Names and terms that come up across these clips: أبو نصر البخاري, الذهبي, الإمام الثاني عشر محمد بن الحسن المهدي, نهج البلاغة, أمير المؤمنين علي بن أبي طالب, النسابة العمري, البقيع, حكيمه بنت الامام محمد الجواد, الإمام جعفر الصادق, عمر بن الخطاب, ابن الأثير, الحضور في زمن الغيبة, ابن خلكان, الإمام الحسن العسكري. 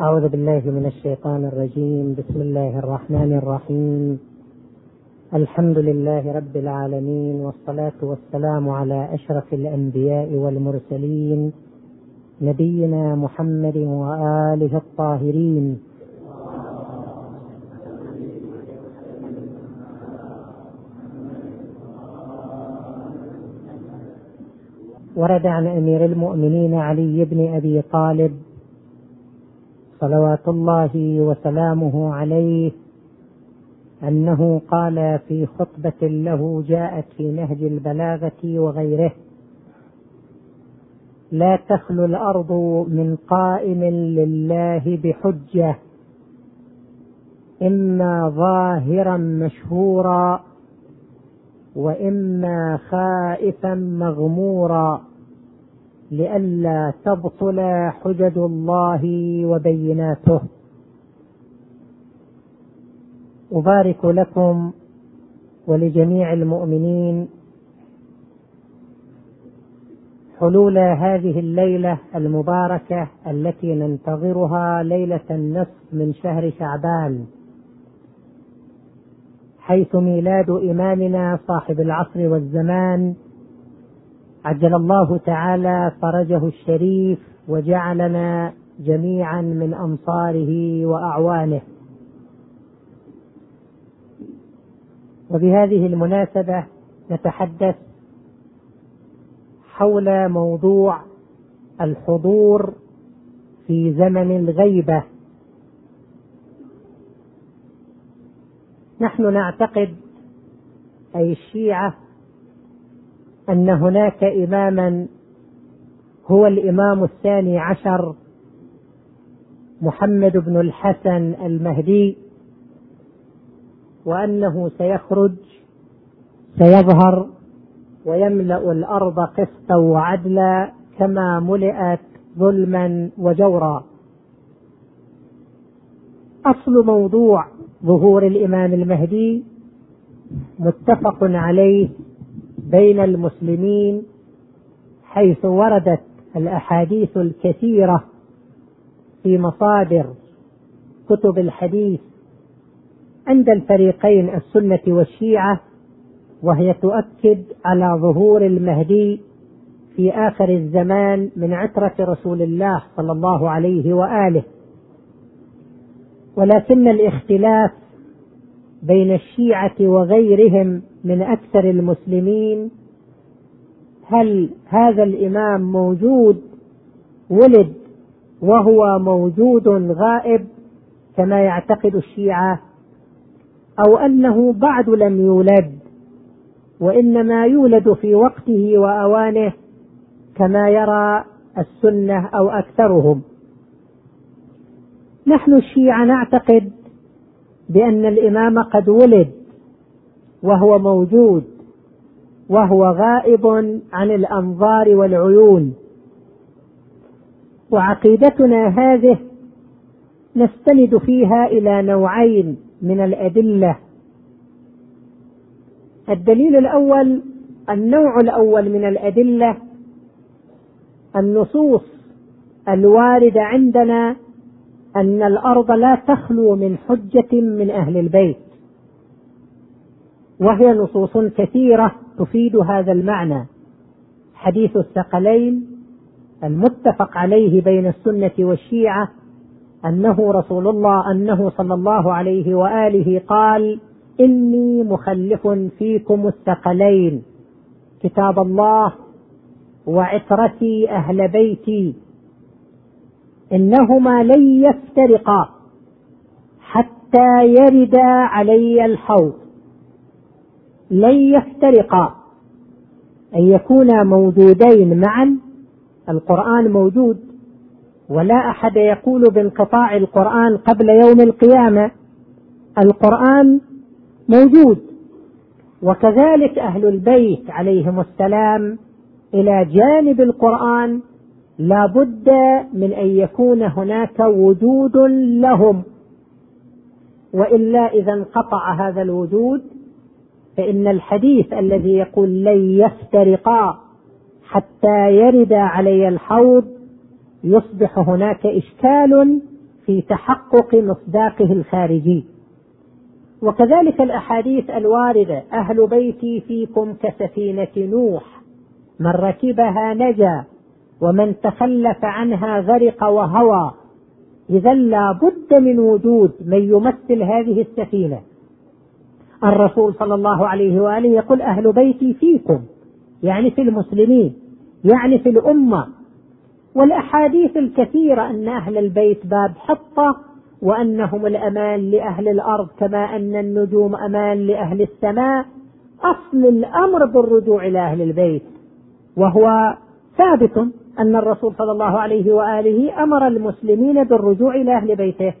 أعوذ بالله من الشيطان الرجيم. بسم الله الرحمن الرحيم. الحمد لله رب العالمين، والصلاة والسلام على أشرف الأنبياء والمرسلين، نبينا محمد وآله الطاهرين. ورد عن أمير المؤمنين علي بن أبي طالب صلوات الله وسلامه عليه أنه قال في خطبة له جاءت في نهج البلاغة وغيره: لا تخلو الأرض من قائم لله بحجة، إما ظاهرا مشهورا وإما خائفا مغمورا، لئلا تبطل حجج الله وبيناته. أبارك لكم ولجميع المؤمنين حلول هذه الليلة المباركة التي ننتظرها ليلة النصف من شهر شعبان، حيث ميلاد إمامنا صاحب العصر والزمان عجل الله تعالى فرجه الشريف وجعلنا جميعا من أنصاره وأعوانه. وبهذه المناسبة نتحدث حول موضوع الحضور في زمن الغيبة. نحن نعتقد، أي الشيعة، أن هناك إماما هو الإمام الثاني عشر محمد بن الحسن المهدي، وأنه سيخرج سيظهر ويملأ الأرض قسطا وعدلا كما ملئت ظلما وجورا. أصل موضوع ظهور الإمام المهدي متفق عليه بين المسلمين، حيث وردت الأحاديث الكثيرة في مصادر كتب الحديث عند الفريقين السنة والشيعة، وهي تؤكد على ظهور المهدي في آخر الزمان من عترة رسول الله صلى الله عليه وآله. ولكن الاختلاف بين الشيعة وغيرهم من أكثر المسلمين: هل هذا الإمام موجود ولد وهو موجود غائب كما يعتقد الشيعة، أو أنه بعد لم يولد وإنما يولد في وقته وأوانه كما يرى السنة أو أكثرهم؟ نحن الشيعة نعتقد بأن الإمام قد ولد وهو موجود وهو غائب عن الأنظار والعيون، وعقيدتنا هذه نستند فيها إلى نوعين من الأدلة. الدليل الأول، النوع الأول من الأدلة، النصوص الواردة عندنا أن الأرض لا تخلو من حجة من أهل البيت، وهي نصوص كثيرة تفيد هذا المعنى. حديث الثقلين المتفق عليه بين السنة والشيعة أنه صلى الله عليه وآله قال: إني مخلف فيكم الثقلين، كتاب الله وعترتي أهل بيتي، إنهما لن يفترقا حتى يردا علي الحوض. لن يفترقا، أن يكونا موجودين معا. القرآن موجود، ولا أحد يقول بانقطاع القرآن قبل يوم القيامة، القرآن موجود. وكذلك أهل البيت عليهم السلام إلى جانب القرآن لا بد من أن يكون هناك وجود لهم، وإلا إذا انقطع هذا الوجود فإن الحديث الذي يقول لن يفترقا حتى يردا علي الحوض يصبح هناك إشكال في تحقق مصداقه الخارجي. وكذلك الأحاديث الواردة: أهل بيتي فيكم كسفينة نوح، من ركبها نجا ومن تخلف عنها غرق وهوى. إذا لا بد من وجود من يمثل هذه السفينة. الرسول صلى الله عليه وآله يقول: أهل بيتي فيكم، يعني في المسلمين، يعني في الأمة. والأحاديث الكثيرة أن أهل البيت باب حطة، وأنهم الأمان لأهل الأرض كما أن النجوم أمان لأهل السماء. أصل الأمر بالرجوع إلى أهل البيت، وهو ثابت أن الرسول صلى الله عليه وآله أمر المسلمين بالرجوع إلى أهل بيته،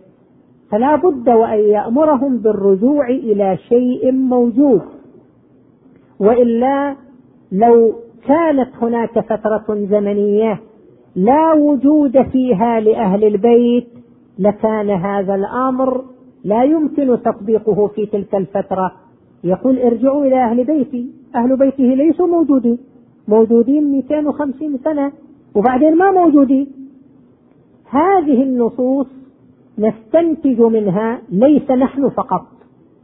فلا بد وأن يأمرهم بالرجوع إلى شيء موجود، وإلا لو كانت هناك فترة زمنية لا وجود فيها لأهل البيت لكان هذا الأمر لا يمكن تطبيقه في تلك الفترة. يقول: ارجعوا إلى أهل بيتي. أهل بيته ليسوا موجودين 250 سنة وبعدين ما موجودين. هذه النصوص نستنتج منها ليس نحن فقط،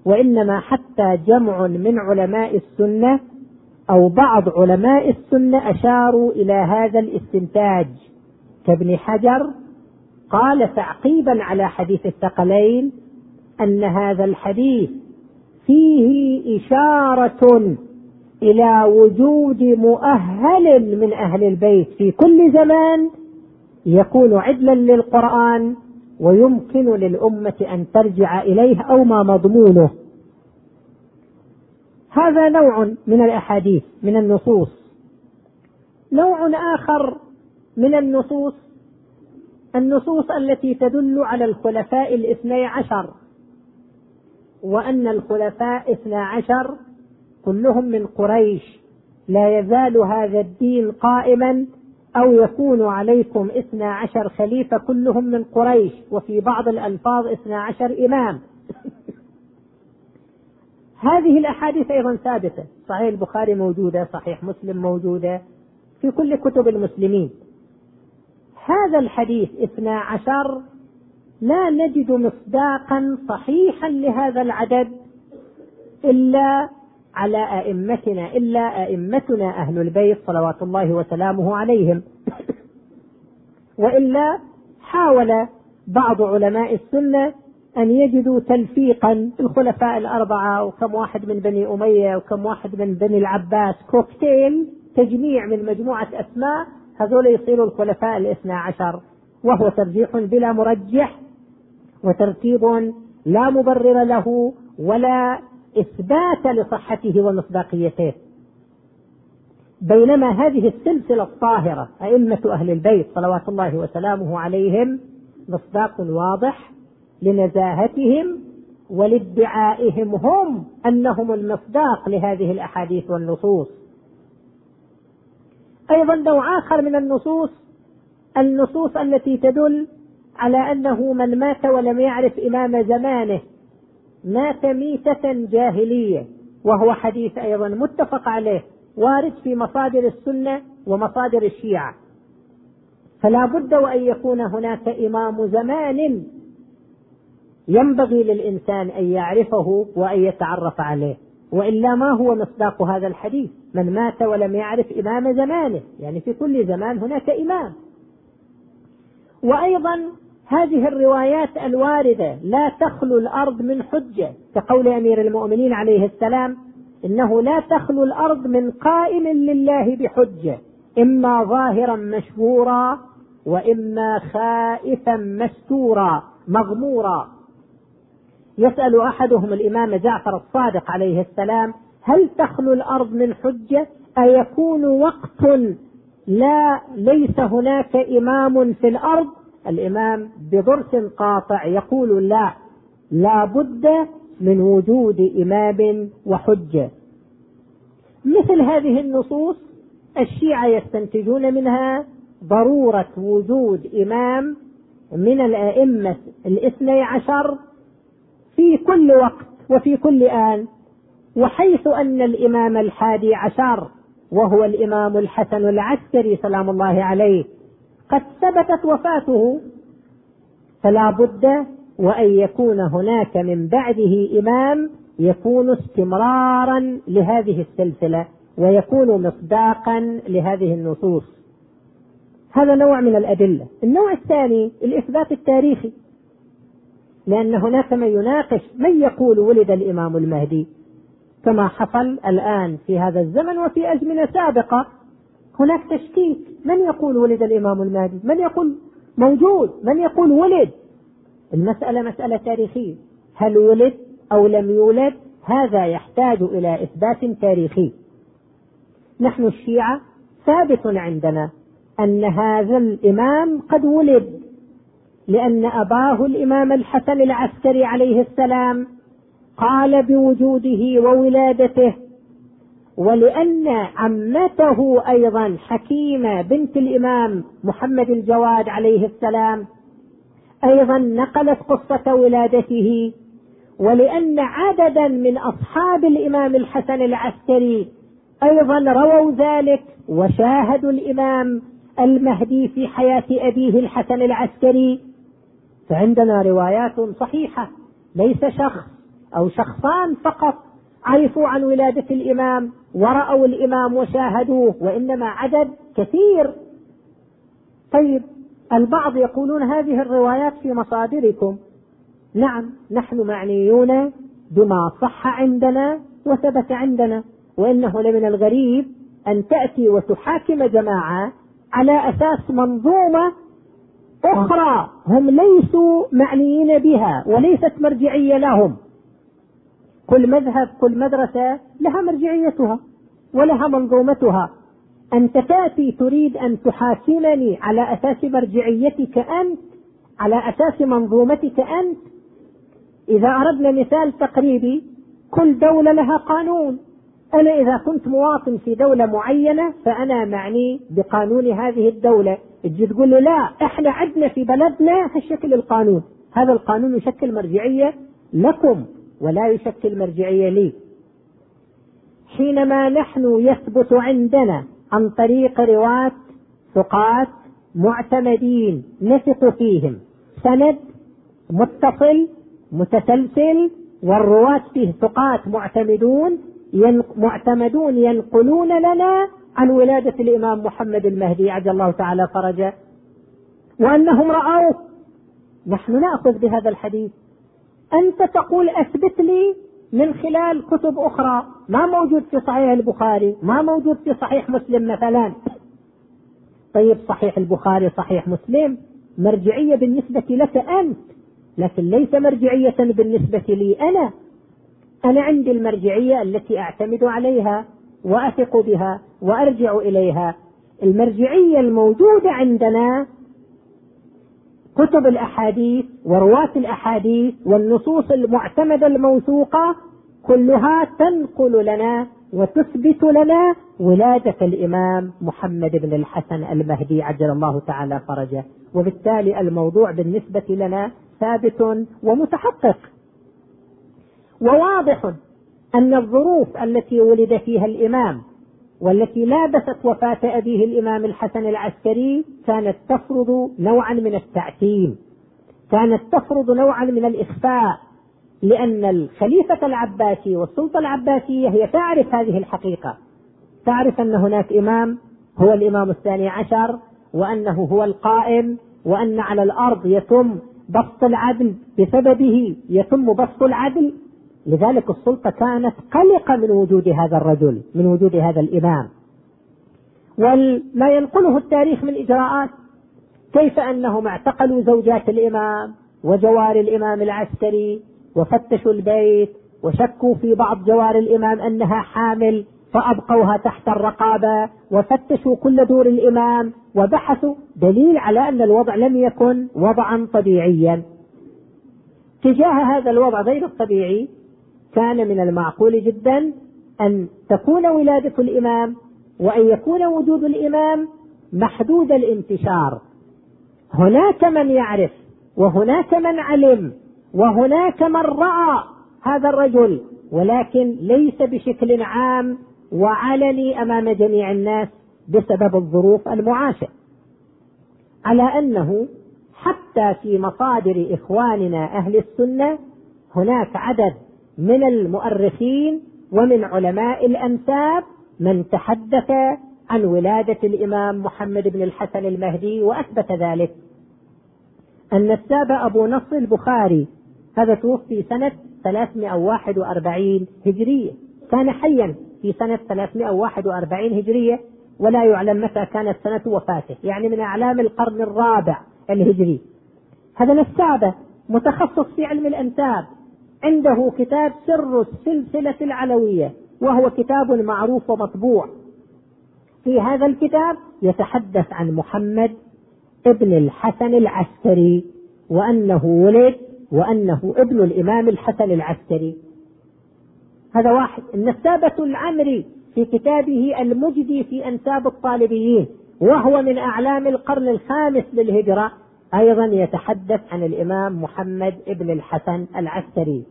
وإنما حتى جمع من علماء السنة أو بعض علماء السنة أشاروا إلى هذا الاستنتاج، كابن حجر قال تعقيبا على حديث الثقلين أن هذا الحديث فيه إشارة إلى وجود مؤهل من أهل البيت في كل زمان يكون عدلا للقرآن ويمكن للأمة أن ترجع إليه، أو ما مضمونه. هذا نوع من الأحاديث من النصوص. نوع آخر من النصوص التي تدل على الخلفاء الاثني عشر، وأن الخلفاء الاثني عشر كلهم من قريش، لا يزال هذا الدين قائما، أو يكون عليكم 12 خليفة كلهم من قريش، وفي بعض الألفاظ 12 إمام. هذه الأحاديث أيضا ثابتة، صحيح البخاري موجودة، صحيح مسلم موجودة، في كل كتب المسلمين. هذا الحديث 12 لا نجد مصداقا صحيحا لهذا العدد إلا على أئمتنا، إلا أئمتنا أهل البيت صلوات الله وسلامه عليهم. وإلا حاول بعض علماء السنة أن يجدوا تلفيقا الخلفاء الأربعة، وكم واحد من بني أمية، وكم واحد من بني العباس، كوكتيل، تجميع من مجموعة أسماء، هذول يصيروا الخلفاء الاثنى عشر، وهو ترجيح بلا مرجح، وترتيب لا مبرر له ولا إثبات لصحته ومصداقيته. بينما هذه السلسلة الطاهرة أئمة أهل البيت صلوات الله وسلامه عليهم مصداق واضح لنزاهتهم ولادعائهم هم أنهم المصداق لهذه الأحاديث والنصوص. أيضا نوع آخر من النصوص التي تدل على أنه من مات ولم يعرف إمام زمانه مات ميتة جاهلية، وهو حديث أيضا متفق عليه، وارد في مصادر السنة ومصادر الشيعة. فلا بد وأن يكون هناك إمام زمان ينبغي للإنسان أن يعرفه وأن يتعرف عليه، وإلا ما هو مصداق هذا الحديث؟ من مات ولم يعرف إمام زمانه، يعني في كل زمان هناك إمام. وأيضا هذه الروايات الواردة لا تخلو الأرض من حجة، كقول أمير المؤمنين عليه السلام: إنه لا تخلو الأرض من قائم لله بحجة، إما ظاهرا مشهورا وإما خائفا مستورا مغمورا. يسأل أحدهم الإمام جعفر الصادق عليه السلام: هل تخلو الأرض من حجة؟ أيكون وقت ليس هناك إمام في الأرض؟ الإمام بضرس قاطع يقول: لا بد من وجود إمام وحجة. مثل هذه النصوص الشيعة يستنتجون منها ضرورة وجود إمام من الأئمة الاثني عشر في كل وقت وفي كل آن، وحيث أن الإمام الحادي عشر وهو الإمام الحسن العسكري سلام الله عليه قد ثبتت وفاته، فلا بد وأن يكون هناك من بعده إمام يكون استمرارا لهذه السلسلة ويكون مصداقا لهذه النصوص. هذا نوع من الأدلة. النوع الثاني الإثبات التاريخي، لأن هناك من يناقش من يقول ولد الإمام المهدي كما حصل الآن في هذا الزمن وفي أزمنة سابقة. هناك تشكيك، من يقول ولد الإمام المهدي، من يقول موجود، من يقول ولد. المسألة مسألة تاريخية، هل ولد أو لم يولد؟ هذا يحتاج إلى إثبات تاريخي. نحن الشيعة ثابت عندنا أن هذا الإمام قد ولد، لأن أباه الإمام الحسن العسكري عليه السلام قال بوجوده وولادته، ولأن عمته أيضا حكيمه بنت الامام محمد الجواد عليه السلام أيضا نقلت قصة ولادته، ولأن عددا من أصحاب الإمام الحسن العسكري أيضا رووا ذلك وشاهدوا الإمام المهدي في حياة أبيه الحسن العسكري. فعندنا روايات صحيحة، ليس شخص أو شخصان فقط عرفوا عن ولادة الإمام ورأوا الإمام وشاهدوه، وإنما عدد كثير. طيب، البعض يقولون هذه الروايات في مصادركم. نعم، نحن معنيون بما صح عندنا وثبت عندنا، وإنه لمن الغريب أن تأتي وتحاكم جماعة على أساس منظومة أخرى هم ليسوا معنيين بها وليست مرجعية لهم. كل مذهب كل مدرسة لها مرجعيتها ولها منظومتها. أنت تأتي تريد أن تحاكمني على أساس مرجعيتك أنت، على أساس منظومتك أنت. إذا أردنا مثال تقريبي، كل دولة لها قانون. أنا إذا كنت مواطن في دولة معينة فأنا معني بقانون هذه الدولة. تجي تقول لي لا، إحنا عدنا في بلدنا هالشكل القانون، هذا القانون يشكل مرجعية لكم ولا يشكل مرجعية لي. حينما نحن يثبت عندنا عن طريق رواة ثقات معتمدين نثق فيهم سند متصل متسلسل، والرواة فيه ثقات معتمدون ينقلون لنا عن ولادة الإمام محمد المهدي عجل الله تعالى فرجه وأنهم رأوه، نحن نأخذ بهذا الحديث. أنت تقول أثبت لي من خلال كتب أخرى ما موجود في صحيح البخاري، ما موجود في صحيح مسلم مثلا. طيب، صحيح البخاري صحيح مسلم مرجعية بالنسبة لك أنت، لكن ليس مرجعية بالنسبة لي أنا. أنا عندي المرجعية التي أعتمد عليها وأثق بها وأرجع إليها. المرجعية الموجودة عندنا كتب الأحاديث ورواة الأحاديث والنصوص المعتمدة الموثوقة، كلها تنقل لنا وتثبت لنا ولادة الإمام محمد بن الحسن المهدي عجل الله تعالى فرجه، وبالتالي الموضوع بالنسبة لنا ثابت ومتحقق. وواضح أن الظروف التي ولد فيها الإمام والتي لابست وفاة أبيه الإمام الحسن العسكري كانت تفرض نوعا من التعتيم، كانت تفرض نوعا من الإخفاء، لأن الخليفة العباسي والسلطة العباسية هي تعرف هذه الحقيقة، تعرف أن هناك إمام هو الإمام الثاني عشر، وأنه هو القائم، وأن على الأرض يتم بسط العدل، بسببه يتم بسط العدل. لذلك السلطة كانت قلقة من وجود هذا الرجل، من وجود هذا الإمام. وما ينقله التاريخ من إجراءات، كيف أنهم اعتقلوا زوجات الإمام وجوار الإمام العسكري وفتشوا البيت وشكوا في بعض جوار الإمام أنها حامل فأبقوها تحت الرقابة، وفتشوا كل دور الإمام وبحثوا، دليل على أن الوضع لم يكن وضعا طبيعيا. تجاه هذا الوضع غير الطبيعي كان من المعقول جدا أن تكون ولادة الإمام وأن يكون وجود الإمام محدود الانتشار. هناك من يعرف وهناك من علم وهناك من رأى هذا الرجل، ولكن ليس بشكل عام وعلني أمام جميع الناس بسبب الظروف المعاشة. على أنه حتى في مصادر إخواننا أهل السنة هناك عدد من المؤرخين ومن علماء الأنساب من تحدث عن ولادة الإمام محمد بن الحسن المهدي وأثبت ذلك. النسابة أبو نصر البخاري هذا توفي سنة 341 هجرية، كان حيا في سنة 341 هجرية ولا يعلم متى كانت سنة وفاته، يعني من أعلام القرن الرابع الهجري. هذا نسابة متخصص في علم الأنساب، عنده كتاب سر السلسلة العلوية وهو كتاب معروف ومطبوع. في هذا الكتاب يتحدث عن محمد ابن الحسن العسكري وأنه ولد وأنه ابن الإمام الحسن العسكري. هذا واحد. النسابة العمري في كتابه المجدي في أنساب الطالبيين وهو من أعلام القرن الخامس للهجرة أيضا يتحدث عن الإمام محمد ابن الحسن العسكري.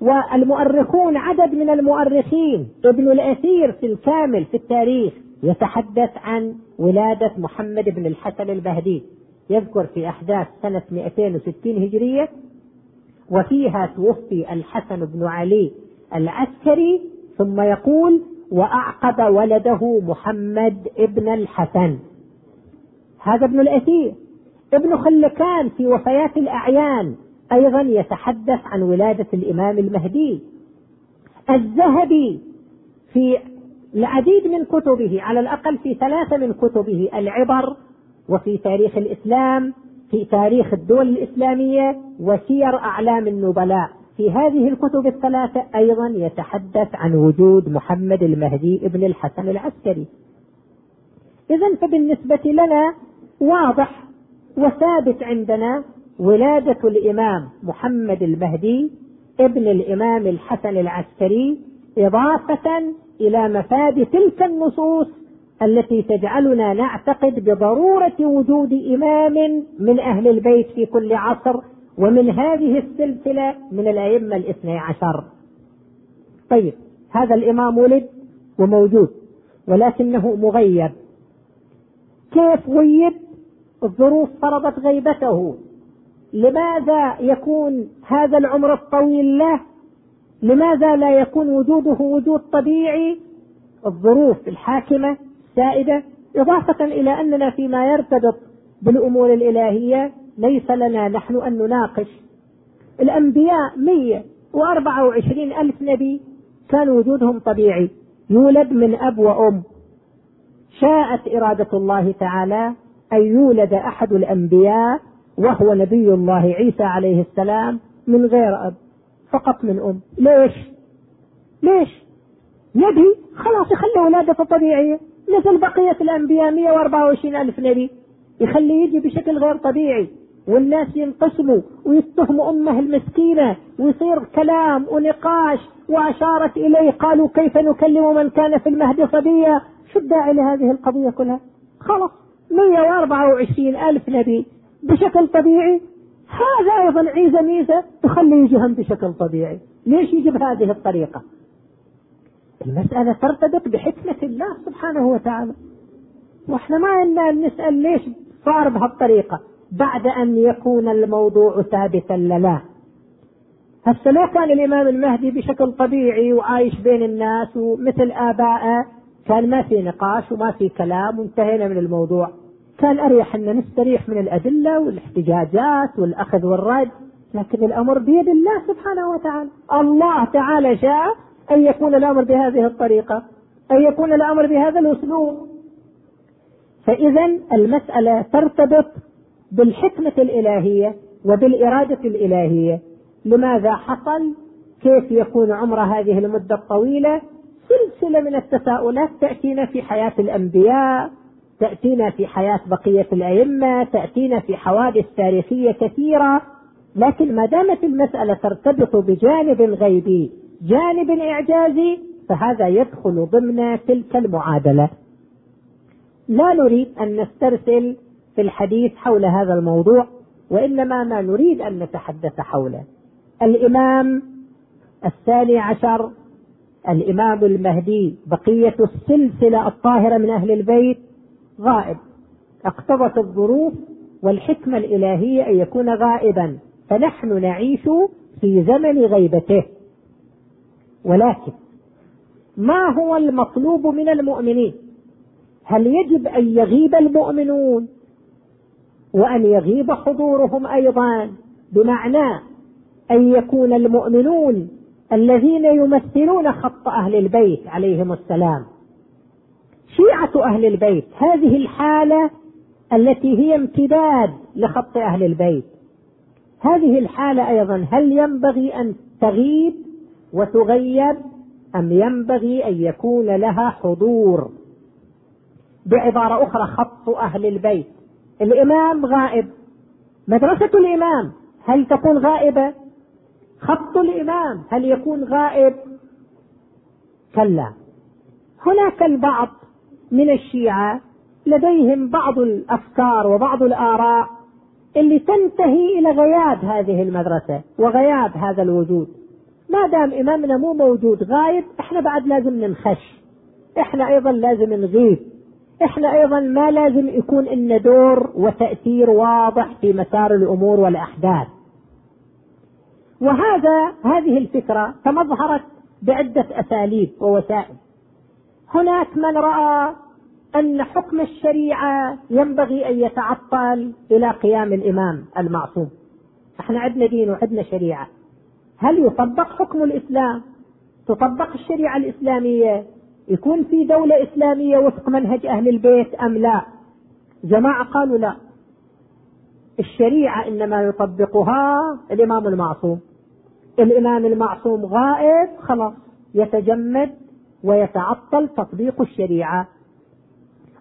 والمؤرخون عدد من المؤرخين، ابن الأثير في الكامل في التاريخ يتحدث عن ولادة محمد بن الحسن المهدي، يذكر في أحداث سنة 260 هجرية وفيها توفي الحسن بن علي العسكري، ثم يقول وأعقب ولده محمد ابن الحسن. هذا ابن الأثير. ابن خلكان في وفيات الأعيان أيضا يتحدث عن ولادة الإمام المهدي. الذهبي في العديد من كتبه، على الأقل في ثلاثة من كتبه، العبر وفي تاريخ الإسلام، في تاريخ الدول الإسلامية، وسير أعلام النبلاء، في هذه الكتب الثلاثة أيضا يتحدث عن وجود محمد المهدي ابن الحسن العسكري. إذن فبالنسبة لنا واضح وثابت عندنا ولادة الإمام محمد المهدي ابن الإمام الحسن العسكري، إضافة إلى مفاد تلك النصوص التي تجعلنا نعتقد بضرورة وجود إمام من أهل البيت في كل عصر ومن هذه السلسلة من الأئمة 12. طيب، هذا الإمام ولد وموجود ولكنه مغيب. كيف غيب؟ الظروف فرضت غيبته. لماذا يكون هذا العمر الطويل له؟ لماذا لا يكون وجوده وجود طبيعي؟ الظروف الحاكمة سائدة، إضافة إلى أننا فيما يرتبط بالأمور الإلهية ليس لنا نحن أن نناقش. الأنبياء 124,000 نبي كان وجودهم طبيعي، يولد من أب وأم. شاءت إرادة الله تعالى أن يولد أحد الأنبياء وهو نبي الله عيسى عليه السلام من غير أب، فقط من أم. ليش؟ نبي خلاص يخلي ولادته طبيعية مثل بقية الأنبياء 124,000 نبي، يخليه يجي بشكل غير طبيعي والناس ينقسموا ويتهموا أمه المسكينة ويصير كلام ونقاش. وأشارت إليه قالوا كيف نكلم من كان في المهد صبية؟ شو الداعي لهذه القضية كلها؟ خلاص 124,000 نبي بشكل طبيعي. هذا أيضا عيسى ميسى تخلي يجيهم بشكل طبيعي. ليش يجي بهذه الطريقة؟ المسألة ترتبط بحكمة الله سبحانه وتعالى، وإحنا ما إلنا نسأل ليش صار بهالطريقة بعد أن يكون الموضوع ثابتا لنا. هسه لو كان الإمام المهدي بشكل طبيعي وعايش بين الناس ومثل آبائه كان ما في نقاش وما في كلام وانتهينا من الموضوع، كان أريح أن نستريح من الأدلة والاحتجاجات والأخذ والرد. لكن الأمر بيد الله سبحانه وتعالى، الله تعالى شاء أن يكون الأمر بهذه الطريقة، أن يكون الأمر بهذا الأسلوب. فإذا المسألة ترتبط بالحكمة الإلهية وبالإرادة الإلهية. لماذا حصل؟ كيف يكون عمر هذه المدة الطويلة؟ سلسلة من التساؤلات تأتينا في حياة الأنبياء، تأتينا في حياة بقية الأئمة، تأتينا في حوادث تاريخية كثيرة. لكن ما دامت المسألة ترتبط بجانب غيبي، جانب إعجازي، فهذا يدخل ضمن تلك المعادلة. لا نريد أن نسترسل في الحديث حول هذا الموضوع، وإنما ما نريد أن نتحدث حوله الإمام الثاني عشر، الإمام المهدي، بقية السلسلة الطاهرة من أهل البيت غائب، اقتضت الظروف والحكمة الإلهية أن يكون غائبا، فنحن نعيش في زمن غيبته. ولكن ما هو المطلوب من المؤمنين؟ هل يجب أن يغيب المؤمنون وأن يغيب حضورهم أيضا؟ بمعنى أن يكون المؤمنون الذين يمثلون خط أهل البيت عليهم السلام، شيعة أهل البيت، هذه الحالة التي هي امتداد لخط أهل البيت، هذه الحالة أيضا هل ينبغي أن تغيب وتغيب أم ينبغي أن يكون لها حضور؟ بعبارة أخرى، خط أهل البيت، الإمام غائب، مدرسة الإمام هل تكون غائبة؟ خط الإمام هل يكون غائب؟ كلا. هناك البعض من الشيعة لديهم بعض الأفكار وبعض الآراء اللي تنتهي إلى غياب هذه المدرسة وغياب هذا الوجود. ما دام إمامنا مو موجود غائب، إحنا بعد لازم ننخش، إحنا أيضا لازم نغيب، إحنا أيضا ما لازم يكون إن دور وتأثير واضح في مسار الأمور والأحداث. هذه الفكرة تمظهرت بعدة أساليب ووسائل. هناك من رأى أن حكم الشريعة ينبغي أن يتعطل إلى قيام الإمام المعصوم. احنا عندنا دين وعندنا شريعة، هل يطبق حكم الإسلام؟ تطبق الشريعة الإسلامية؟ يكون في دولة إسلامية وفق منهج أهل البيت أم لا؟ جماعة قالوا لا، الشريعة إنما يطبقها الإمام المعصوم، الإمام المعصوم غائب، خلاص يتجمد ويتعطل تطبيق الشريعة،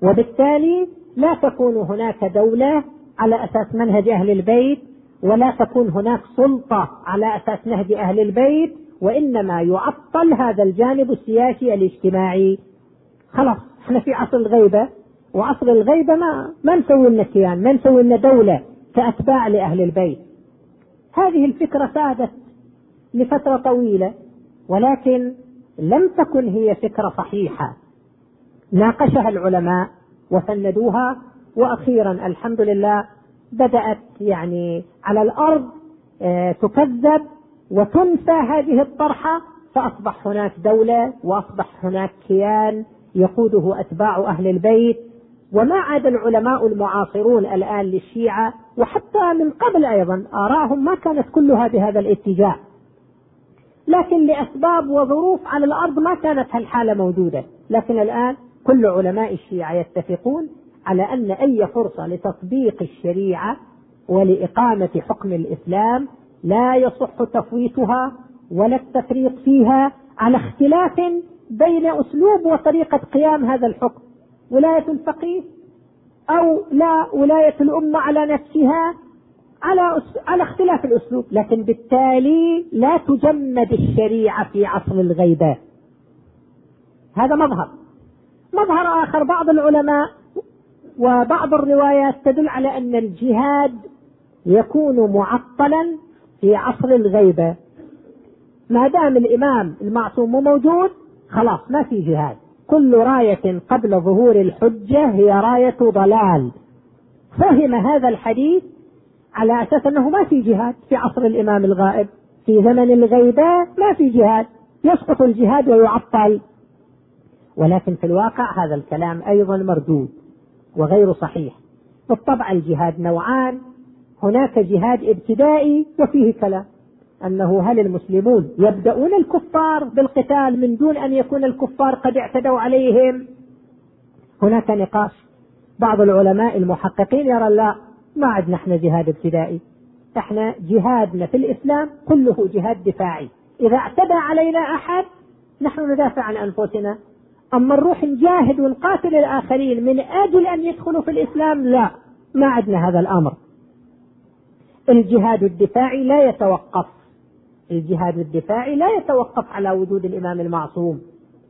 وبالتالي لا تكون هناك دولة على أساس منهج أهل البيت، ولا تكون هناك سلطة على أساس نهج أهل البيت، وإنما يعطل هذا الجانب السياسي الاجتماعي. خلاص احنا في عصر الغيبة، وعصر الغيبة ما نسوي لنا كيان، ما نسوي لنا دولة كأتباع لأهل البيت. هذه الفكرة سادت لفترة طويلة، ولكن لم تكن هي فكرة صحيحة. ناقشها العلماء وفندوها، وأخيرا الحمد لله بدأت يعني على الأرض تكذب وتنسى هذه الطرحة، فأصبح هناك دولة وأصبح هناك كيان يقوده أتباع أهل البيت. وما عاد العلماء المعاصرون الآن للشيعة، وحتى من قبل أيضا آراءهم ما كانت كلها بهذا الاتجاه، لكن لأسباب وظروف على الأرض ما كانت هالحالة موجودة. لكن الآن كل علماء الشيعة يتفقون على أن أي فرصة لتطبيق الشريعة ولإقامة حكم الإسلام لا يصح تفويتها ولا التفريط فيها، على اختلاف بين أسلوب وطريقة قيام هذا الحكم، ولاية الفقيه أو لا ولاية الأمة على نفسها، على اختلاف الأسلوب. لكن بالتالي لا تجمد الشريعة في عصر الغيبة. هذا مظهر آخر. بعض العلماء وبعض الروايات تدل على أن الجهاد يكون معطلا في عصر الغيبة، ما دام الإمام المعصوم موجود خلاص ما في جهاد، كل راية قبل ظهور الحجة هي راية ضلال. فهم هذا الحديث على أساس أنه ما في جهاد في عصر الإمام الغائب، في زمن الغيبة ما في جهاد، يسقط الجهاد ويعطل. ولكن في الواقع هذا الكلام أيضا مردود وغير صحيح. بالطبع الجهاد نوعان، هناك جهاد ابتدائي وفيه كلام أنه هل المسلمون يبدأون الكفار بالقتال من دون أن يكون الكفار قد اعتدوا عليهم؟ هناك نقاش. بعض العلماء المحققين يرى لا، ما عدنا احنا جهاد ابتدائي، احنا جهادنا في الإسلام كله جهاد دفاعي، إذا اعتدى علينا أحد نحن ندافع عن أنفسنا، أما نروح نجاهد ونقاتل الآخرين من أجل أن يدخلوا في الإسلام لا، ما عدنا هذا الأمر. الجهاد الدفاعي لا يتوقف، الجهاد الدفاعي لا يتوقف على وجود الإمام المعصوم،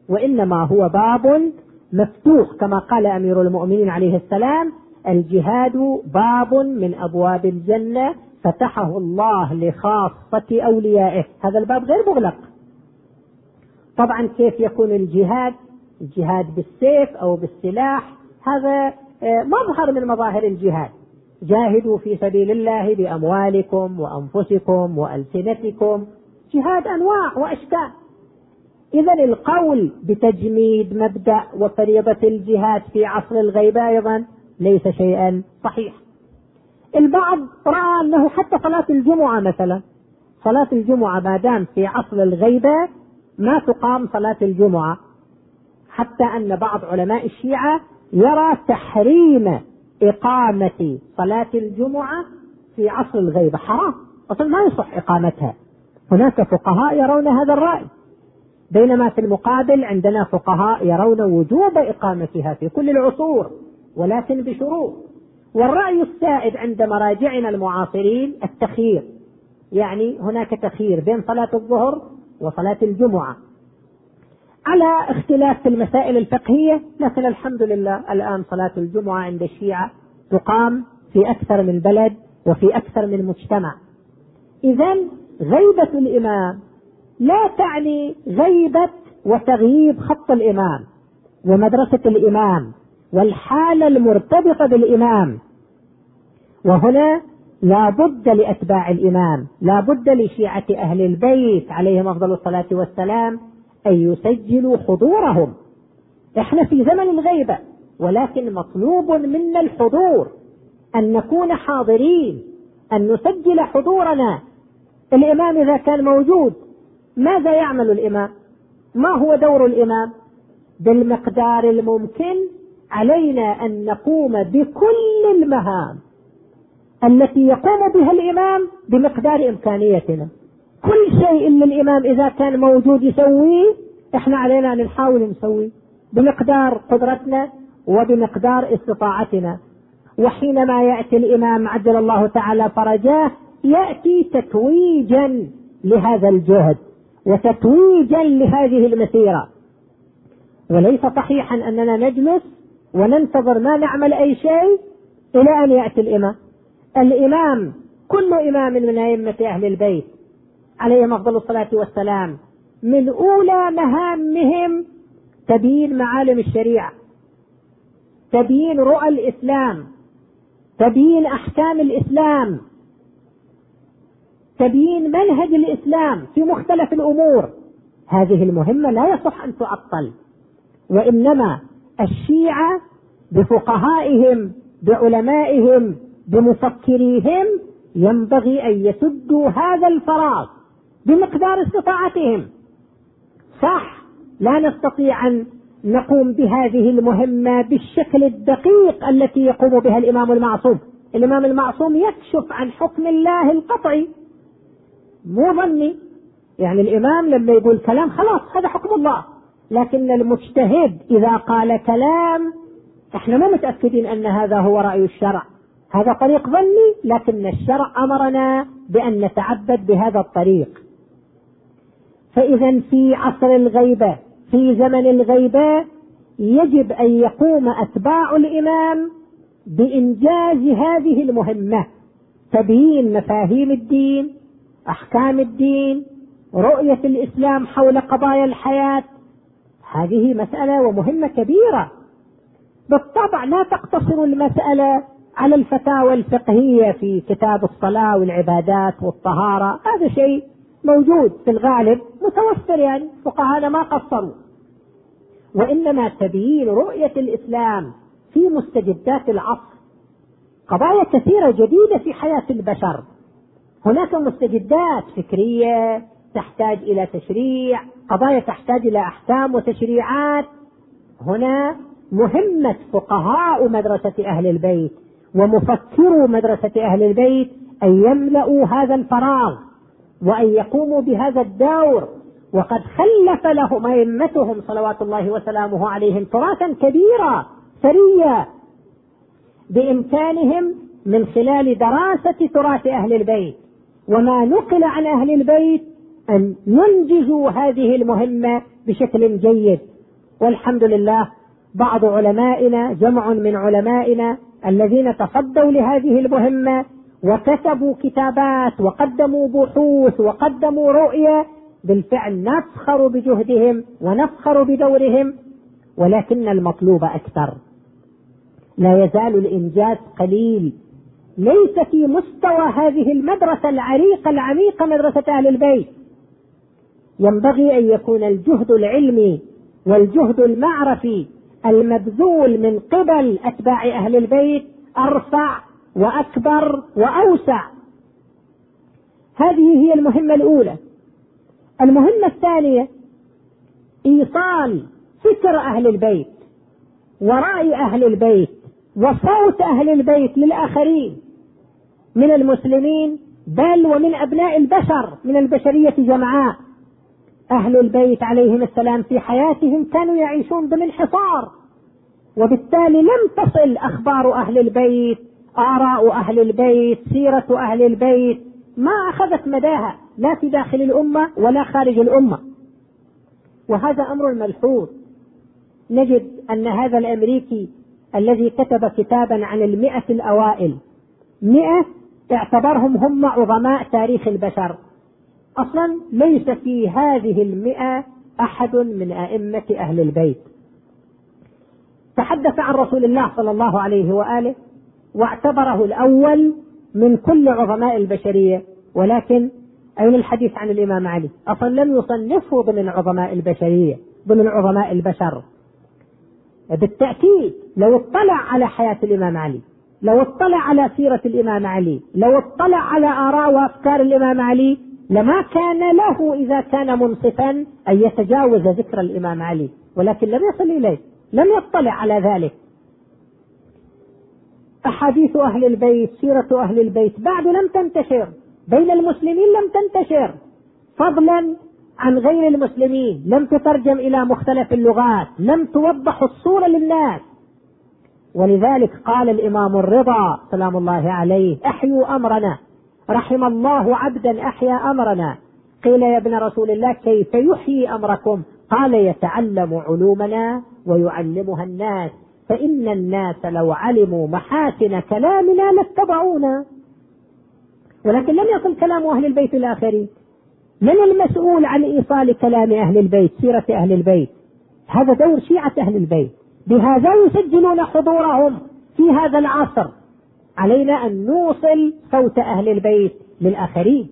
وإنما هو باب مفتوح، كما قال أمير المؤمنين عليه السلام: الجهاد باب من أبواب الجنة فتحه الله لخاصة أوليائه. هذا الباب غير مغلق. طبعا كيف يكون الجهاد؟ الجهاد بالسيف أو بالسلاح هذا مظهر من مظاهر الجهاد، جاهدوا في سبيل الله بأموالكم وأنفسكم وألسنتكم، جهاد أنواع وأشكال. إذا القول بتجميد مبدأ وفريضة الجهاد في عصر الغيبة أيضا ليس شيئا صحيح. البعض رأى أنه حتى صلاة الجمعة مثلا، صلاة الجمعة ما دام في عصر الغيبة ما تقام صلاة الجمعة، حتى أن بعض علماء الشيعة يرى تحريم إقامة صلاة الجمعة في عصر الغيبة، حرام أصلا ما يصح إقامتها. هناك فقهاء يرون هذا الرأي، بينما في المقابل عندنا فقهاء يرون وجوب إقامتها في كل العصور ولكن بشروط. والرأي السائد عند مراجعنا المعاصرين التخيير، يعني هناك تخيير بين صلاة الظهر وصلاة الجمعة على اختلاف في المسائل الفقهية، لكن الحمد لله الآن صلاة الجمعة عند الشيعة تقام في أكثر من بلد وفي أكثر من مجتمع. إذا غيبة الإمام لا تعني غيبة وتغييب خط الإمام ومدرسة الإمام والحالة المرتبطة بالإمام. وهنا لا بد لأتباع الإمام، لا بد لشيعة أهل البيت عليهم أفضل الصلاة والسلام أن يسجلوا حضورهم. احنا في زمن الغيبة، ولكن مطلوب منا الحضور، أن نكون حاضرين، أن نسجل حضورنا. الإمام إذا كان موجود ماذا يعمل الإمام؟ ما هو دور الإمام؟ بالمقدار الممكن علينا أن نقوم بكل المهام التي يقوم بها الإمام بمقدار إمكانيتنا. كل شيء إن الإمام إذا كان موجود يسويه إحنا علينا أن نحاول نسويه بمقدار قدرتنا وبمقدار استطاعتنا. وحينما يأتي الإمام عجل الله تعالى فرجاه يأتي تتويجا لهذا الجهد وتتويجا لهذه المسيرة. وليس صحيحا أننا نجلس وننتظر ما نعمل أي شيء إلى أن يأتي الإمام. الإمام كل إمام من أئمة أهل البيت عليهم أفضل الصلاة والسلام من أولى مهامهم تبيين معالم الشريعة، تبيين رؤى الإسلام، تبيين أحكام الإسلام، تبيين منهج الإسلام في مختلف الأمور. هذه المهمة لا يصح أن تعطل، وإنما الشيعة بفقهائهم بعلمائهم بمفكريهم ينبغي أن يسدوا هذا الفراغ بمقدار استطاعتهم. صح لا نستطيع أن نقوم بهذه المهمة بالشكل الدقيق التي يقوم بها الإمام المعصوم. الإمام المعصوم يكشف عن حكم الله القطعي مو ظني، يعني الإمام لما يقول كلام خلاص هذا حكم الله، لكن المجتهد إذا قال كلام احنا ما متأكدين أن هذا هو رأي الشرع، هذا طريق ظني، لكن الشرع أمرنا بأن نتعبد بهذا الطريق. فإذا في عصر الغيبة في زمن الغيبة يجب أن يقوم أتباع الإمام بإنجاز هذه المهمة، تبيين مفاهيم الدين، أحكام الدين، رؤية الإسلام حول قضايا الحياة. هذه مسألة ومهمة كبيرة. بالطبع لا تقتصر المسألة على الفتاوى الفقهية في كتاب الصلاة والعبادات والطهارة، هذا شيء موجود في الغالب متوفر، يعني فقهانا ما قصروا، وإنما تبيين رؤية الإسلام في مستجدات العصر. قضايا كثيرة جديدة في حياة البشر، هناك مستجدات فكرية تحتاج إلى تشريع، قضايا تحتاج إلى أحكام وتشريعات. هنا مهمة فقهاء مدرسة أهل البيت ومفكروا مدرسة أهل البيت أن يملأوا هذا الفراغ وأن يقوموا بهذا الدور. وقد خلف لهم أئمتهم صلوات الله وسلامه عليهم تراثا كبيرا ثريا بإمكانهم من خلال دراسة تراث أهل البيت وما نقل عن أهل البيت أن ينجزوا هذه المهمة بشكل جيد. والحمد لله بعض علمائنا، جمع من علمائنا الذين تصدوا لهذه المهمة وكتبوا كتابات وقدموا بحوث وقدموا رؤية، بالفعل نفخر بجهدهم ونفخر بدورهم، ولكن المطلوب أكثر. لا يزال الإنجاز قليل، ليس في مستوى هذه المدرسة العريقة العميقة مدرسة أهل البيت. ينبغي أن يكون الجهد العلمي والجهد المعرفي المبذول من قبل أتباع أهل البيت أرفع وأكبر وأوسع. هذه هي المهمة الأولى. المهمة الثانية إيصال فكر أهل البيت ورأي أهل البيت وصوت أهل البيت للآخرين من المسلمين بل ومن أبناء البشر من البشرية جمعاء. أهل البيت عليهم السلام في حياتهم كانوا يعيشون ضمن حصار، وبالتالي لم تصل أخبار أهل البيت، آراء أهل البيت، سيرة أهل البيت ما أخذت مداها لا في داخل الأمة ولا خارج الأمة، وهذا أمر ملحوظ. نجد أن هذا الأمريكي الذي كتب كتابا عن 100 الأوائل 100 اعتبرهم هم عظماء تاريخ البشر، أصلا ليس في هذه 100 أحد من أئمة أهل البيت. تحدث عن رسول الله صلى الله عليه وآله واعتبره الأول من كل عظماء البشرية، ولكن أين الحديث عن الإمام علي؟ أصلا لم يصنفه ضمن عظماء البشرية ضمن عظماء البشر. بالتأكيد لو اطلع على حياة الإمام علي، لو اطلع على سيرة الإمام علي، لو اطلع على آراء وأفكار الإمام علي لما كان له إذا كان منصفا أن يتجاوز ذكر الإمام علي، ولكن لم يصل إليه، لم يطلع على ذلك. أحاديث أهل البيت، سيرة أهل البيت بعد لم تنتشر بين المسلمين، لم تنتشر فضلا عن غير المسلمين، لم تترجم إلى مختلف اللغات، لم توضح الصورة للناس. ولذلك قال الإمام الرضا سلام الله عليه: أحيوا أمرنا، رحم الله عبدا أحيا أمرنا. قيل: يا ابن رسول الله كيف يحيي أمركم؟ قال: يتعلم علومنا ويعلمها الناس، فإن الناس لو علموا محاسن كلامنا لاتبعونا. ولكن لم يصل كلام أهل البيت الآخرين. من المسؤول عن إيصال كلام أهل البيت، سيرة أهل البيت؟ هذا دور شيعة أهل البيت، بهذا يسجلون حضورهم في هذا العصر. علينا أن نوصل صوت أهل البيت للآخرين،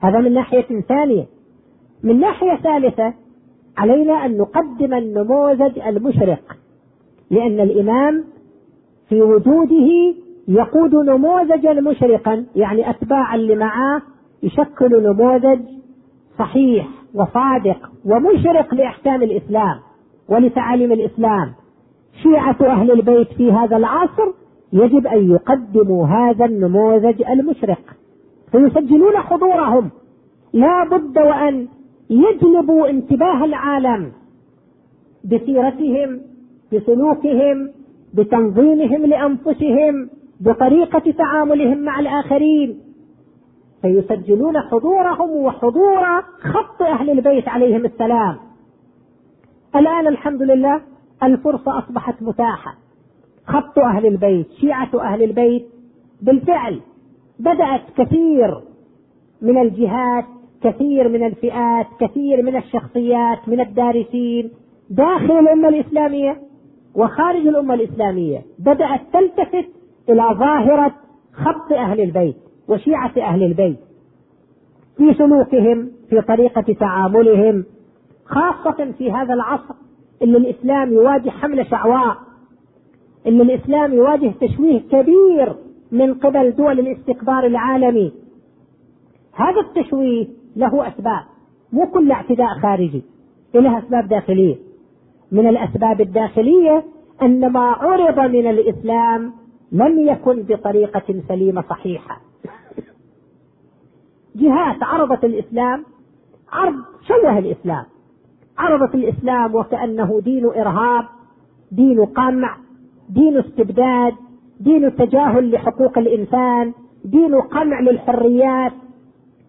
هذا من ناحية ثانية. من ناحية ثالثة، علينا أن نقدم النموذج المشرق، لأن الإمام في وجوده يقود نموذجا مشرقا، يعني أتباعا لمعاه يشكل نموذج صحيح وصادق ومشرق لأحكام الإسلام ولتعاليم الإسلام. شيعة أهل البيت في هذا العصر يجب أن يقدموا هذا النموذج المشرق، فيسجلون حضورهم. لا بد وأن يجلبوا انتباه العالم بسيرتهم، بسلوكهم، بتنظيمهم لأنفسهم، بطريقة تعاملهم مع الآخرين، فيسجلون حضورهم وحضور خط أهل البيت عليهم السلام. الآن الحمد لله الفرصة أصبحت متاحة، خط أهل البيت، شيعة أهل البيت بالفعل بدأت كثير من الجهات، كثير من الفئات، كثير من الشخصيات، من الدارسين داخل الأمة الإسلامية وخارج الأمة الإسلامية، بدأت تلتفت إلى ظاهرة خط أهل البيت وشيعة أهل البيت في سلوكهم، في طريقة تعاملهم، خاصة في هذا العصر اللي الإسلام يواجه حملة شعواء، اللي الإسلام يواجه تشويه كبير من قبل دول الاستكبار العالمي. هذا التشويه له أسباب، مو كل اعتداء خارجي له أسباب داخلية. من الأسباب الداخلية أن ما عرض من الإسلام لم يكن بطريقة سليمة صحيحة. جهات عرضت الإسلام عرض شوه الإسلام، عرضت الإسلام وكأنه دين إرهاب، دين قمع، دين استبداد، دين تجاهل لحقوق الإنسان، دين قمع للحريات.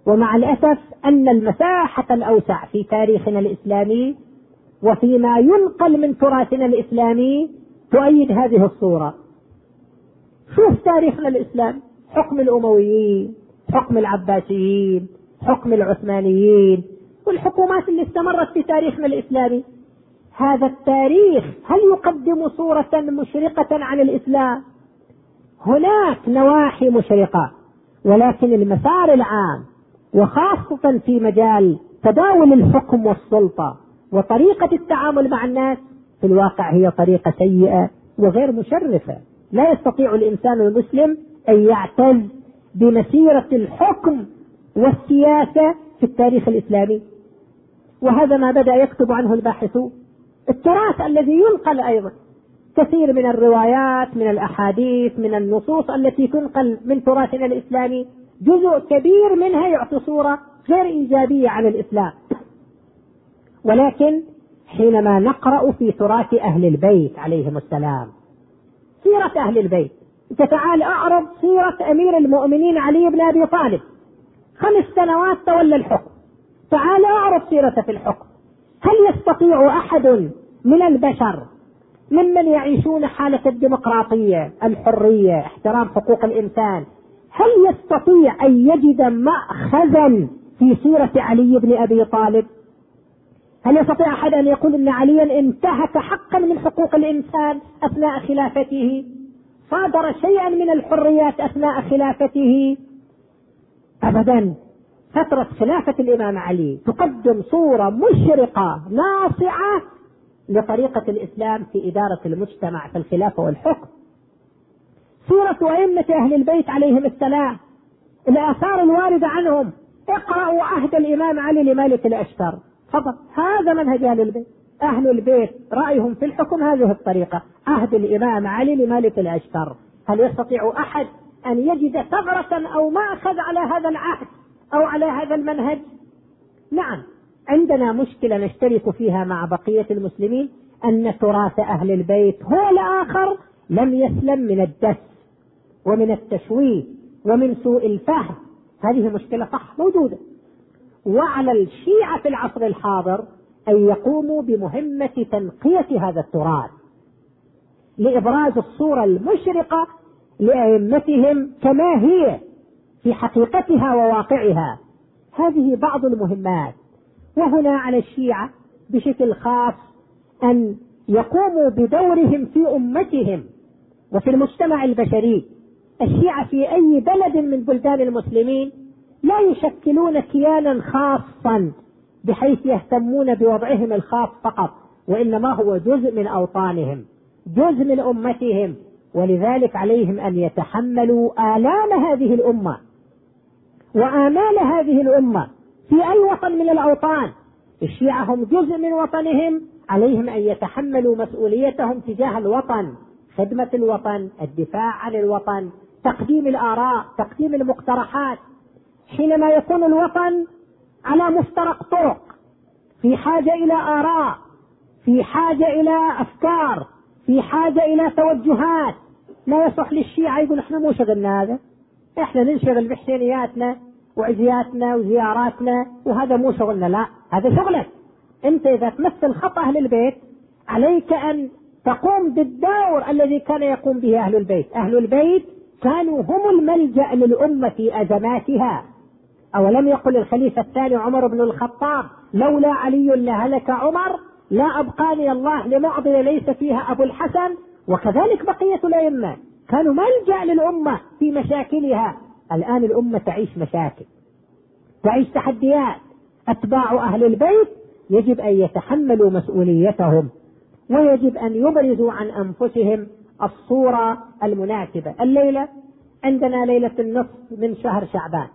ومع الأسف أن المساحة الأوسع في تاريخنا الإسلامي وفيما ينقل من تراثنا الإسلامي تؤيد هذه الصورة. شوف تاريخنا الإسلام، حكم الأمويين، حكم العباسيين، حكم العثمانيين، والحكومات اللي استمرت في تاريخنا الإسلامي. هذا التاريخ هل يقدم صورة مشرقة عن الإسلام؟ هناك نواحي مشرقة، ولكن المسار العام وخاصة في مجال تداول الحكم والسلطة وطريقة التعامل مع الناس في الواقع هي طريقة سيئة وغير مشرفة. لا يستطيع الإنسان المسلم أن يعتز بمسيرة الحكم والسياسة في التاريخ الإسلامي، وهذا ما بدأ يكتب عنه الباحثون. التراث الذي ينقل أيضا، كثير من الروايات من الأحاديث من النصوص التي تنقل من تراثنا الإسلامي جزء كبير منها يعطي صورة غير إيجابية عن الإسلام، ولكن حينما نقرأ في تراث أهل البيت عليهم السلام، سيرة أهل البيت، تعال أعرض سيرة أمير المؤمنين علي بن أبي طالب، 5 سنوات تولى الحكم، تعال أعرض سيرة في الحكم. هل يستطيع أحد من البشر ممن يعيشون حالة الديمقراطية الحرية احترام حقوق الإنسان، هل يستطيع أن يجد مأخذا في سيرة علي بن أبي طالب؟ هل يستطيع أحد أن يقول أن عليا انتهك حقا من حقوق الإنسان أثناء خلافته، صادر شيئا من الحريات أثناء خلافته؟ أبدا. فترة خلافة الإمام علي تقدم صورة مشرقة ناصعة لطريقة الإسلام في إدارة المجتمع في الخلافة والحكم. سيرة أئمة أهل البيت عليهم السلام، الآثار الواردة عنهم، اقرأوا عهد الإمام علي لمالك الأشتر، فضل هذا منهج أهل البيت. أهل البيت رأيهم في الحكم هذه الطريقة، عهد الإمام علي لمالك الأشتر. هل يستطيع أحد أن يجد ثغرة أو مأخذ على هذا العهد أو على هذا المنهج؟ نعم، عندنا مشكلة نشترك فيها مع بقية المسلمين، أن تراث أهل البيت هو الآخر لم يسلم من الدس ومن التشويه ومن سوء الفهم. هذه مشكلة صح موجودة. وعلى الشيعة في العصر الحاضر أن يقوموا بمهمة تنقية هذا التراث لإبراز الصورة المشرقة لأئمتهم كما هي في حقيقتها وواقعها. هذه بعض المهمات. وهنا على الشيعة بشكل خاص أن يقوموا بدورهم في أمتهم وفي المجتمع البشري. الشيعة في أي بلد من بلدان المسلمين لا يشكلون كيانا خاصا بحيث يهتمون بوضعهم الخاص فقط، وإنما هو جزء من أوطانهم، جزء من أمتهم، ولذلك عليهم أن يتحملوا آلام هذه الأمة وآمال هذه الأمة في أي وطن من الأوطان. الشيعة هم جزء من وطنهم، عليهم أن يتحملوا مسؤوليتهم تجاه الوطن، خدمة الوطن، الدفاع عن الوطن، تقديم الآراء، تقديم المقترحات. حينما يكون الوطن على مفترق طرق، في حاجة إلى آراء، في حاجة إلى أفكار، في حاجة إلى توجهات، لا يصح للشيعة يقول احنا مو شغلنا هذا، احنا ننشغل بحسينياتنا وعزياتنا وزياراتنا وهذا مو شغلنا. لا، هذا شغلك انت. اذا تمثل خط اهل البيت عليك ان تقوم بالدور الذي كان يقوم به اهل البيت. اهل البيت كانوا هم الملجأ للأمة في أزماتها. أولم يقل الخليفة الثاني عمر بن الخطاب: لولا علي لهلك عمر، لا أبقاني الله لمعضلة ليس فيها أبو الحسن. وكذلك بقية الأئمة كانوا ملجأ للأمة في مشاكلها. الآن الأمة تعيش مشاكل، تعيش تحديات. أتباع أهل البيت يجب أن يتحملوا مسؤوليتهم، ويجب أن يبرزوا عن أنفسهم الصورة المناسبة. الليلة عندنا ليلة النصف من شهر شعبان،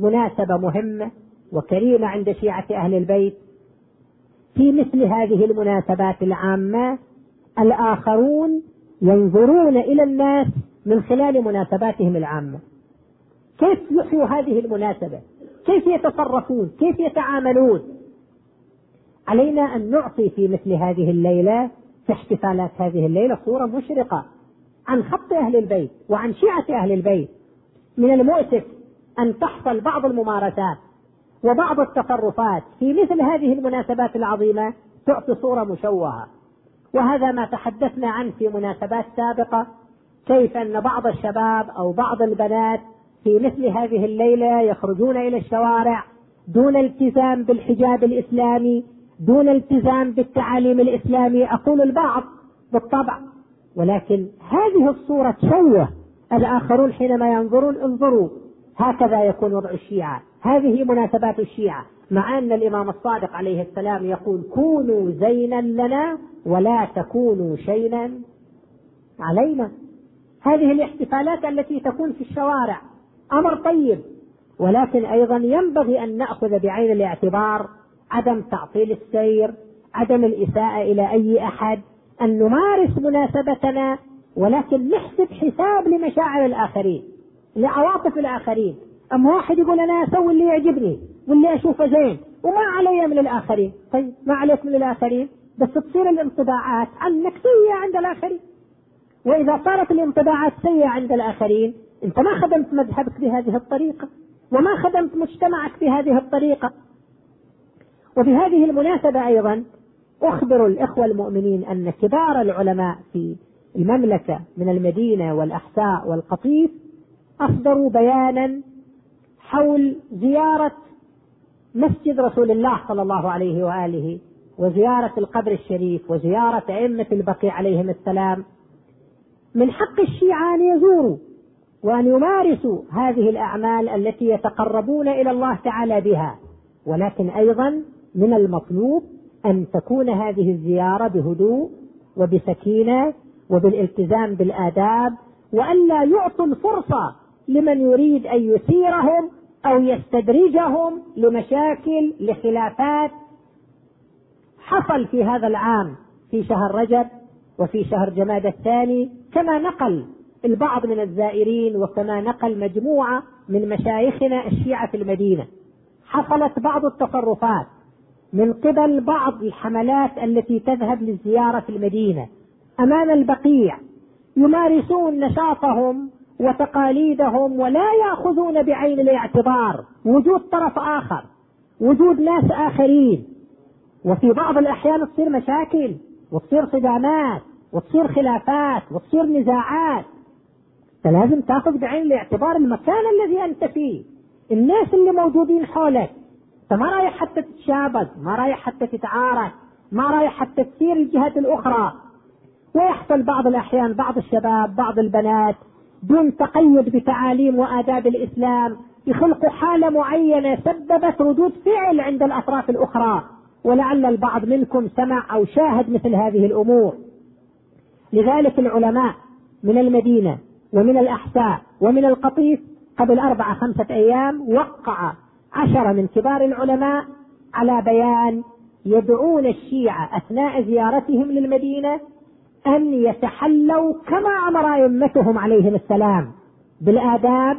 مناسبة مهمة وكريمة عند شيعة أهل البيت. في مثل هذه المناسبات العامة الآخرون ينظرون إلى الناس من خلال مناسباتهم العامة، كيف يحيوا هذه المناسبة، كيف يتصرفون، كيف يتعاملون. علينا أن نعطي في مثل هذه الليلة، في احتفالات هذه الليلة، صورة مشرقة عن خط أهل البيت وعن شيعة أهل البيت. من المؤسف أن تحصل بعض الممارسات وبعض التصرفات في مثل هذه المناسبات العظيمة تعطي صورة مشوهة، وهذا ما تحدثنا عنه في مناسبات سابقة، كيف أن بعض الشباب أو بعض البنات في مثل هذه الليلة يخرجون إلى الشوارع دون التزام بالحجاب الإسلامي، دون التزام بالتعاليم الإسلامية. أقول البعض بالطبع، ولكن هذه الصورة تشوه الآخرون حينما ينظرون انظروا. هكذا يكون وضع الشيعة، هذه مناسبات الشيعة، مع أن الإمام الصادق عليه السلام يقول كونوا زينا لنا ولا تكونوا شينا علينا. هذه الاحتفالات التي تكون في الشوارع أمر طيب، ولكن أيضا ينبغي أن نأخذ بعين الاعتبار عدم تعطيل السير، عدم الإساءة إلى أي أحد، أن نمارس مناسبتنا ولكن نحسب حساب لمشاعر الآخرين، لعواطف الآخرين. أما واحد يقول أنا أسوي اللي يعجبني واللي أشوفه زين وما علي من الآخرين، طيب ما عليك من الآخرين، بس تصير الانطباعات عنك سيئة عند الآخرين، وإذا صارت الانطباعات سيئة عند الآخرين أنت ما خدمت مذهبك بهذه الطريقة وما خدمت مجتمعك بهذه الطريقة. وبهذه المناسبة أيضا أخبر الإخوة المؤمنين أن كبار العلماء في المملكة من المدينة والأحساء والقطيف أصدروا بيانا حول زيارة مسجد رسول الله صلى الله عليه وآله، وزيارة القبر الشريف، وزيارة أئمة البقيع عليهم السلام. من حق الشيعة أن يزوروا وأن يمارسوا هذه الأعمال التي يتقربون إلى الله تعالى بها، ولكن أيضا من المطلوب أن تكون هذه الزيارة بهدوء وبسكينة وبالالتزام بالآداب، وألا يعطوا الفرصة لمن يريد أن يثيرهم أو يستدرجهم لمشاكل لخلافات حصل في هذا العام في شهر رجب وفي شهر جمادى الثاني، كما نقل البعض من الزائرين وكما نقل مجموعة من مشايخنا الشيعة في المدينة. حصلت بعض التصرفات من قبل بعض الحملات التي تذهب للزيارة في المدينة أمام البقيع، يمارسون نشاطهم وتقاليدهم ولا يأخذون بعين الاعتبار وجود طرف آخر، وجود ناس آخرين، وفي بعض الأحيان تصير مشاكل وتصير صدامات وتصير خلافات وتصير نزاعات. فلازم تأخذ بعين الاعتبار المكان الذي أنت فيه، الناس اللي موجودين حولك، فما رايح حتى تتشابك، ما رايح حتى تتعارك، ما رايح حتى تسير الجهات الأخرى. ويحصل بعض الأحيان بعض الشباب بعض البنات دون تقيد بتعاليم وآداب الإسلام يخلقوا حالة معينة سببت ردود فعل عند الأطراف الأخرى، ولعل البعض منكم سمع أو شاهد مثل هذه الأمور. لذلك العلماء من المدينة ومن الأحساء ومن القطيف قبل 4-5 أيام وقع 10 من كبار العلماء على بيان يدعون الشيعة أثناء زيارتهم للمدينة أن يتحلوا كما أمر أئمتهم عليهم السلام بالآداب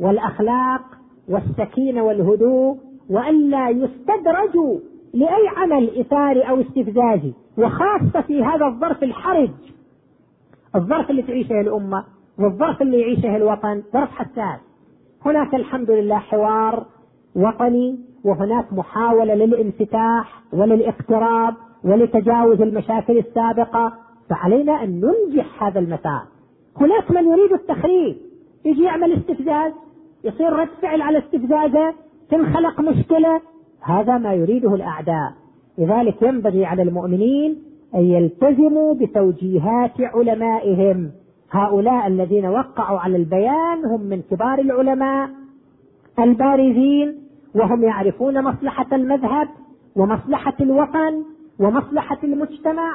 والأخلاق والسكينة والهدوء، وألا يستدرجوا لأي عمل إثاري أو استفزازي، وخاصة في هذا الظرف الحرج، الظرف اللي تعيشه الأمة والظرف اللي يعيشه الوطن ظرف حساس. هناك الحمد لله حوار وطني، وهناك محاولة للانفتاح وللاقتراب ولتجاوز المشاكل السابقة، فعلينا أن ننجح هذا المسار. هناك من يريد التخريب، يجي يعمل استفزاز، يصير رد فعل على استفزازه، تنخلق مشكلة، هذا ما يريده الأعداء. لذلك ينبغي على المؤمنين أن يلتزموا بتوجيهات علمائهم. هؤلاء الذين وقعوا على البيان هم من كبار العلماء البارزين، وهم يعرفون مصلحة المذهب ومصلحة الوطن ومصلحة المجتمع،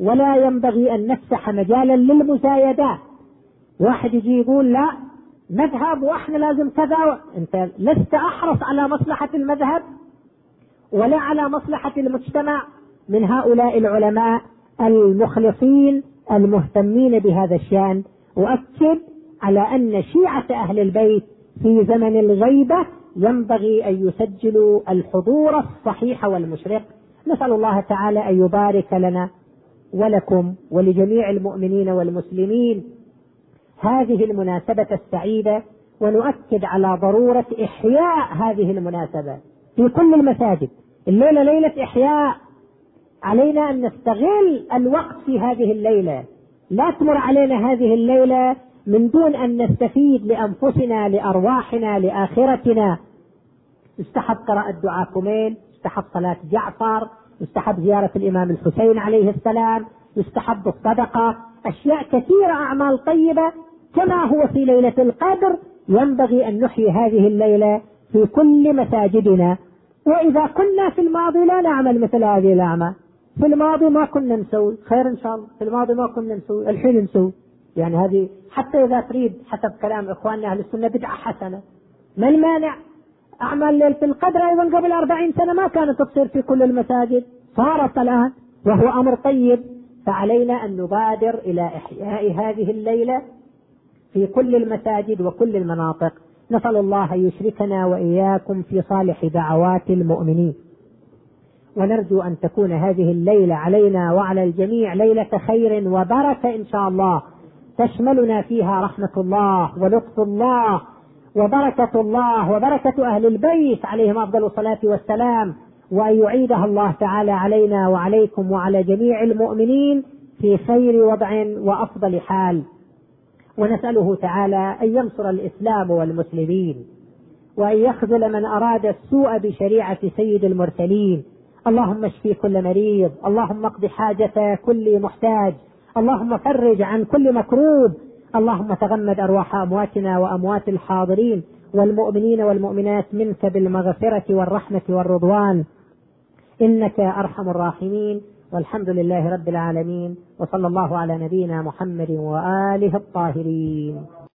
ولا ينبغي أن نفتح مجالا للمزايدات. واحد يجي يقول لا مذهب وإحنا لازم كذا، أنت لست أحرص على مصلحة المذهب ولا على مصلحة المجتمع من هؤلاء العلماء المخلصين المهتمين بهذا الشأن. وأكد على أن شيعة أهل البيت في زمن الغيبة ينبغي أن يسجلوا الحضور الصحيح والمشرق. نسأل الله تعالى أن يبارك لنا ولكم ولجميع المؤمنين والمسلمين هذه المناسبة السعيدة، ونؤكد على ضرورة إحياء هذه المناسبة في كل المساجد. الليلة ليلة إحياء، علينا أن نستغل الوقت في هذه الليلة، لا تمر علينا هذه الليلة من دون أن نستفيد لأنفسنا لأرواحنا لآخرتنا. استحب قراءة دعاء كميل، استحب صلاة جعفر، يستحب زيارة الإمام الحسين عليه السلام، يستحب الصدقة، أشياء كثيرة أعمال طيبة كما هو في ليلة القدر ينبغي أن نحيي هذه الليلة في كل مساجدنا. وإذا كنا في الماضي لا نعمل مثل هذه الأعمال، في الماضي ما كنا نسوي خير إن شاء الله، في الماضي ما كنا نسوي، الحين نسوي، يعني هذه حتى إذا تريد حسب كلام إخواننا أهل السنة بدعة حسنة، ما المانع؟ أعمال ليلة القدر أيضا قبل 40 سنة ما كانت تصير في كل المساجد، صارت الآن وهو أمر طيب. فعلينا أن نبادر إلى إحياء هذه الليلة في كل المساجد وكل المناطق. نسأل الله أن يشركنا وإياكم في صالح دعوات المؤمنين، ونرجو أن تكون هذه الليلة علينا وعلى الجميع ليلة خير وبركة إن شاء الله، تشملنا فيها رحمة الله ولطف الله وبركة الله وبركة أهل البيت عليهم أفضل الصلاة والسلام، وأن يعيدها الله تعالى علينا وعليكم وعلى جميع المؤمنين في خير وضع وأفضل حال. ونسأله تعالى أن ينصر الإسلام والمسلمين، وأن يخذل من أراد السوء بشريعة سيد المرسلين. اللهم اشفي كل مريض، اللهم اقض حاجة كل محتاج، اللهم فرج عن كل مكروب، اللهم تغمد أرواح أمواتنا وأموات الحاضرين والمؤمنين والمؤمنات منك بالمغفرة والرحمة والرضوان، إنك أرحم الراحمين. والحمد لله رب العالمين، وصلى الله على نبينا محمد وآله الطاهرين.